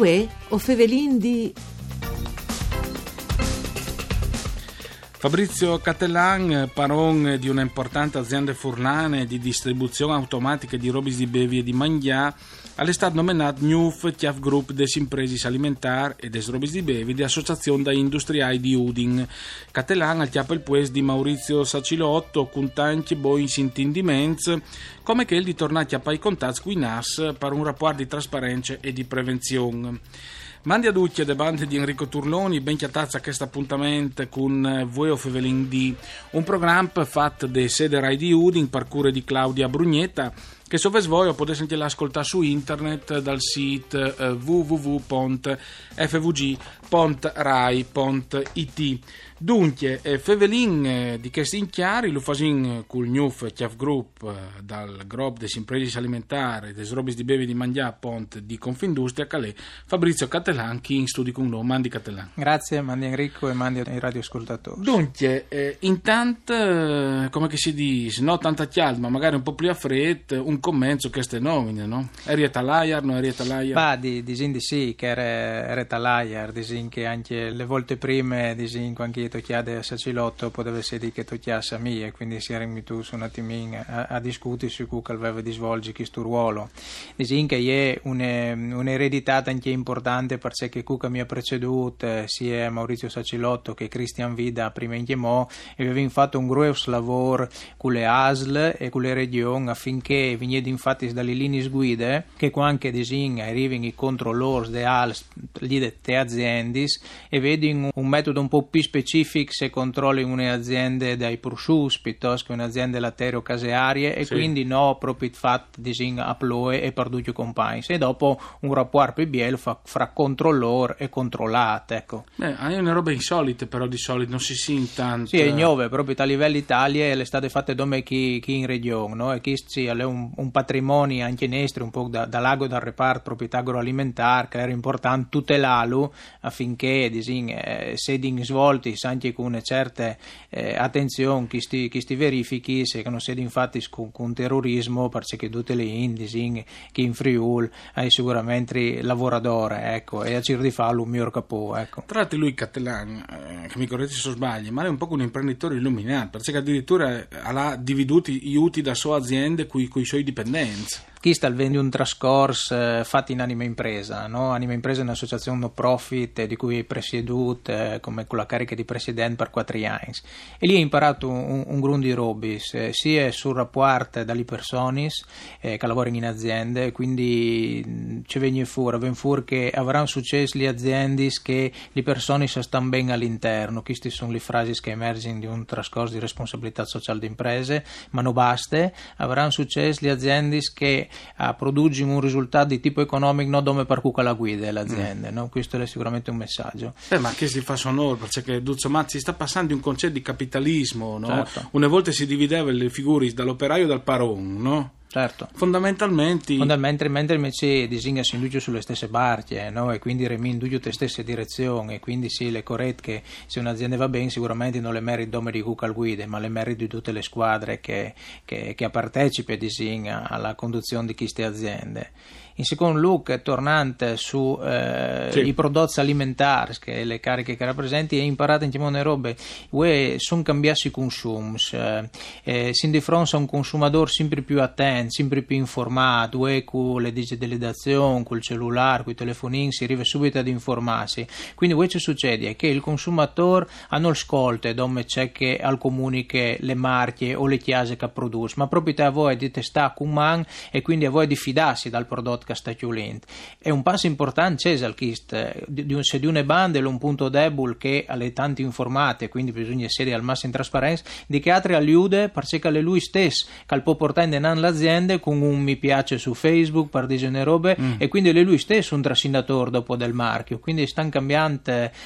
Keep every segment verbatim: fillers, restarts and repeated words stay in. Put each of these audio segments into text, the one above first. Uè, o Fevelin di... Fabrizio Cattelan, paron di una importante azienda furnane di distribuzione automatica di robis di bevi e di mangià, è stato nominato N U F, Chiaf Group des Impresis Alimentar e des Robis di Bevi di Associazione da Industriai di Udine. Cattelan al chiappa il puest di Maurizio Sacilotto con tanti buoni intendiments, come che il di tornare a chiappare i contatti con i N A S per un rapporto di trasparenza e di prevenzione. Mandi a duccia de bande di Enrico Turloni, ben chiatazza questo appuntamento con Voi o Fevelin di un programma fatto de sede Rai di Udine per cura di Claudia Brugnetta, che sove svoio potete anche l'ascoltare su internet dal sito w w w punto f v g punto rai punto i t. Dunque, Fevelin di questi inchiari lo fasin col N U F Chiaf Group dal Grob des Impresis Alimentari des Robis di Bevi di Mangià Pont di Confindustria Calais, Fabrizio Cattelan, chi in studi con noi. Mandi Cattelan. Grazie, mandi Enrico e mandi ai radioascoltatori. Dunque, eh, intanto, come che si dice, no tanta chialma, ma magari un po' più a fretta, un commento che ste nomine, no? Erieta Laiar, no Erieta Laiar? Bah, di, disin di sì, che era Erieta Laiar, disin che anche le volte prime, disin anche tocchiade a Sacilotto poteva essere che tocchiasse a me, e quindi si era tu un attimino a, a discutere su cui aveva di svolgere questo ruolo. Disin che è un, un'eredità anche importante, perché Cuca mi ha preceduto sia Maurizio Sacilotto che Christian Vida prima in chiamò, e aveva fatto un grosso lavoro con le A S L e con le regioni affinché vignedi infatti dalle linee guida che qua anche disin arrivano i controllori de A S L lì dette aziende e vedi un metodo un po' più specifico se controlli un'azienda dai prosciutti piuttosto che un'azienda latterio-casearie e sì. Quindi no profit fat disin aploe e parduccio compagni e dopo un rapporto più bello fa fra controllore e controllate, ecco. Beh, è una roba insolita, però di solito non si sente tanto. Sì, è nuova proprio a livello Italia, le state fatte dome chi, chi in regione, no? E chi sì, è un, un patrimonio anche in estero un po' da, da lago dal reparto proprietà agroalimentare che era importante tutelarlo affinché disin eh, seding svolti anche con una certa eh, attenzione che sti, sti verifichi se non siete infatti con, con terrorismo, perché tutte le indici che in Friuli hai sicuramente lavoratore, ecco, e a Ciro di Fallo un mio capo, ecco. Tra l'altro lui Cattelan, eh, che mi corregge se sbaglio, ma è un po' un imprenditore illuminato, perché addirittura ha dividuto gli utili da sua azienda con i suoi dipendenti. Chi sta avendo un trascorso eh, fatto in Anima Impresa, no? Anima Impresa è un'associazione no profit eh, di cui è presieduto eh, come con la carica di presidente per quattro anni e lì ha imparato un, un grun di robis eh, sia sul rapporto dalle persone eh, che lavorano in aziende, quindi ci viene fuori, viene fuori che avranno successo le aziende che le persone si stanno bene all'interno. Queste sono le frasi che emergono di un trascorso di responsabilità sociale di imprese, ma non basta, avranno successo le aziende che a produrre un risultato di tipo economico non dove per cuca la guida l'azienda, mm. no? Questo è sicuramente un messaggio. Eh, ma che si fa sonoro, perché Duzzo Mazzi sta passando un concetto di capitalismo, no? Certo. Una volta si divideva le figure dall'operaio e dal paron, no? Certo. Fondamentalmente Fondamentalmente invece disegna si induce sulle stesse barche, no? E quindi remi induce le stesse direzioni, e quindi sì, le corrette che se un'azienda va bene sicuramente non le meriti dome di cuca al guide, ma le meriti di tutte le squadre che, che, che partecipe disegna alla conduzione di queste aziende. In secondo luogo, tornante su eh, sì. i prodotti alimentari, che le cariche che rappresenti, e imparate in timone robe, ue, sono cambiati i consumi, eh, eh, si di fronte a un consumatore sempre più attento, sempre più informato, ue, con le digitalizzazioni, col cellulare, con i telefonini, si arriva subito ad informarsi. Quindi ue, che succede? È che il consumatore non ascolta dove c'è che al comune che le marche o le chiese che produce, ma proprio a voi di testare con man e quindi a voi di fidarsi dal prodotto. È un passo importante c'è al chist, di un, se di una banda è un punto debole che alle tante informate, quindi bisogna essere al massimo in trasparenza, di che altri allude perché le lui stesso che può portare in l'azienda con un mi piace su Facebook per dire una robe mm. e quindi le lui stesso un trascinatore dopo del marchio, quindi stanno cambiando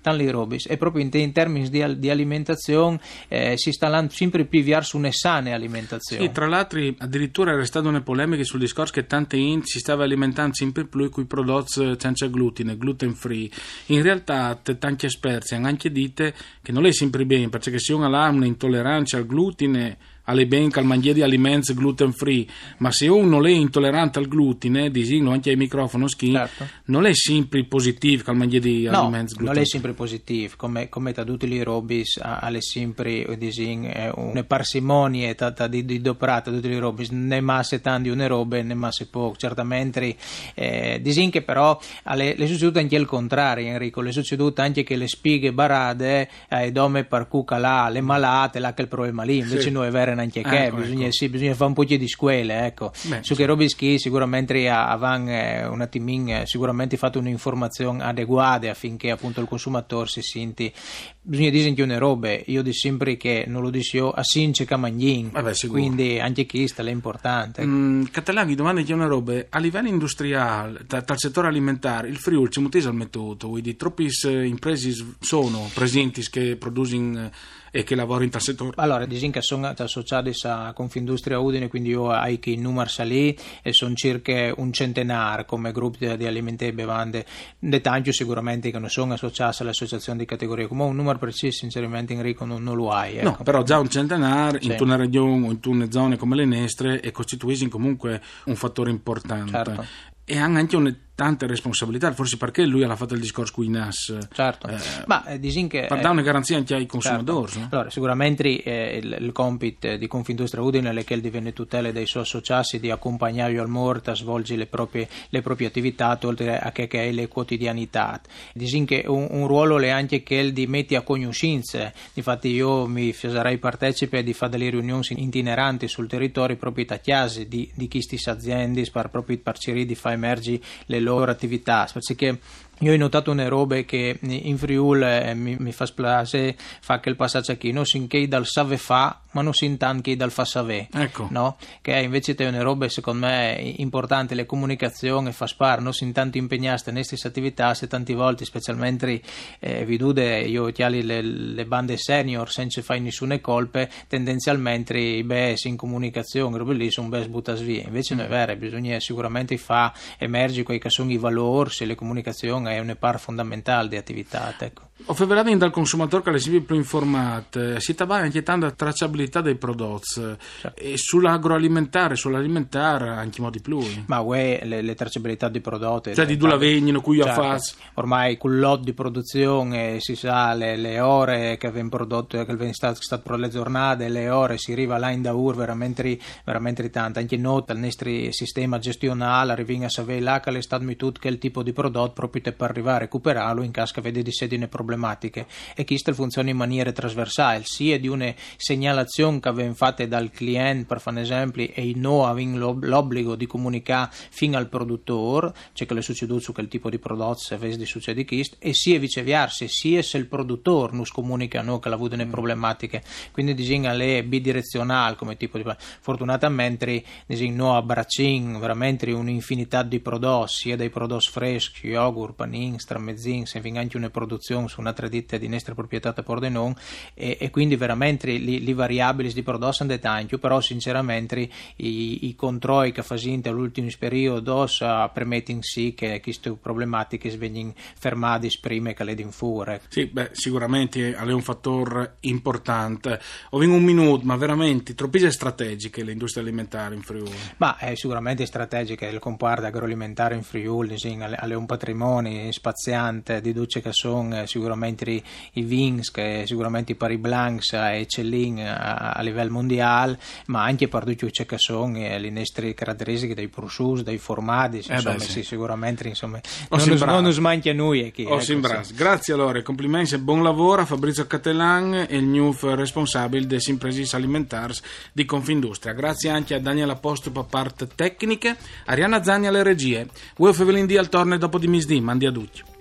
tante robe e proprio in, in termini di, di alimentazione eh, si sta sempre più verso una sana alimentazione. Sì, tra l'altro addirittura era stata una polemica sul discorso che tante int si stava alimentando sempre più con i prodotti senza glutine, gluten free. In realtà tanti esperti hanno anche dite che non è sempre bene, perché se uno ha un'intolleranza al glutine alle banche, al mangiare di alimenti gluten free, ma se uno è intollerante al glutine, disinno anche ai microfono schi, certo. Non è sempre positivo al mangiare di no, alimenti gluten free. Non è sempre positivo, come, come tutti gli robis, alle sempre disin, eh, una parsimonia di, di doprata tutti gli robis, né masse tanti una robe, né masse poco, certamente, eh, disin che però alle, le succede anche il contrario, Enrico, le succede anche che le spighe barade, eh, dome per cuca là, le malate, là che il problema lì, invece sì. Non è vero anche che, ecco, bisogna, ecco. Sì, bisogna fare un po' di scuole, ecco. Beh, su sì. Che Robischi sicuramente avranno eh, un attimino, sicuramente fatto un'informazione adeguata affinché appunto il consumatore si senti, bisogna dire anche una roba, io dico sempre che non lo dico io, a since camagnin, quindi anche questa è importante. Ecco. Mm, Cattelan, mi domanda anche una roba, a livello industriale, dal ta, settore alimentare, il Friuli ci mutesa al metodo, quindi troppe imprese sono presenti che producono e che lavora in tal settore. Allora, disin che sono associati a Confindustria Udine, quindi io ho i numeri salì e sono circa un centenario come gruppi di alimenti e bevande. Dettaglio sicuramente che non sono associati all'associazione di categoria, come un numero preciso sinceramente Enrico non, non lo hai. Ecco. No, però già un centenario sì. In una regione o in una zone come le Nestre e costituiscono comunque un fattore importante. Certo. E hanno anche un tante responsabilità, forse perché lui ha fatto il discorso qui in A S. Certo, eh, ma eh, disin che per dare una garanzia anche ai consumatori. Certo. No? Allora, sicuramente eh, il, il compito di Confindustria Udine è che il divenne tutela dei suoi associati di accompagnarli al morto a svolgere le proprie, le proprie attività, oltre a che, che è le quotidianità. Disin che un, un ruolo è anche che il di metti a conoscenza. Infatti io mi sarei partecipe di fare delle riunioni itineranti sul territorio proprio da chiasi di, di queste aziende, per proprio parceri di far emergere le loro attività, perché io ho notato una roba che in Friul eh, mi, mi fa splase, fa che il passaggio a chi non si inchei dal save fa, ma non si intanchi dal fa save, ecco. No? Che invece è una roba secondo me importante, le comunicazioni fa spar, non si intanto impegnaste in queste attività, se tante volte, specialmente eh, vi dude, io chiali le, le bande senior senza fare nessuna colpe, tendenzialmente i B S in comunicazione, roba lì sono bes buttas via, invece mm. non è vero, bisogna sicuramente fa emergere quei che sono i valori, se le comunicazioni è una parte fondamentale di attività. Ecco. Ho favelato dal consumatore che le si più informate, si tratta anche tanto della tracciabilità dei prodotti, certo. E sull'agroalimentare, sull'alimentare anche in modi più. Ma uè, le, le tracciabilità dei prodotti. Cioè di dove vengono, cui certo. A fare. Ormai con l'od di produzione si sa le, le ore che vengono prodotte, che vengono state per le giornate, le ore si arriva là in daur, veramente, veramente tanto. Anche nota il nostro sistema gestionale, arriviamo a sapere là che le stanno tutto che il tipo di prodotto proprio per arrivare a recuperarlo in caso che vede di sedine problematiche e questo funziona in maniera trasversale sia di una segnalazione che viene fatta dal cliente per fare esempi e no avendo l'obbligo di comunicare fino al produttore cioè che le succede su quel tipo di prodotto se vede succede questo e sia viceversa sia se il produttore non comunica no, che ha avuto delle problematiche quindi disin è bidirezionale come tipo di fortunatamente disin no a braccin veramente un'infinità di prodotti sia dei prodotti freschi yogurt panin, stramezzin, se venga anche una produzione su una traditta di nostra proprietà da Pordenone e, e quindi veramente le variabili di prodotto sono tanti, però sinceramente i, i controlli che facciamo all'ultimo periodo permettono sì che queste problematiche vengano fermate prima che le din fuori. Sì, beh, sicuramente è un fattore importante. Ho vinto un minuto, ma veramente troppe strategiche le industrie alimentari in Friuli. Ma è sicuramente strategica il comparto agroalimentare in Friuli, è un patrimonio spaziante di dolce che sono sicuramente i vins che sicuramente i pari blancs e cellin a, a livello mondiale ma anche per dolce che sono le nostre caratteristiche dei prosciutti dei formaggi eh insomma beh, sì. Sì, sicuramente insomma non nos manca noi chi, ecco, sì. Grazie allora complimenti e buon lavoro a Fabrizio Cattelan e il new responsabile delle imprese alimentari di Confindustria. Grazie anche a Daniela Postup a parte tecniche, Arianna Zagna alle regie. Voi fevelin di al torne dopo di misdì. Andi a tutti.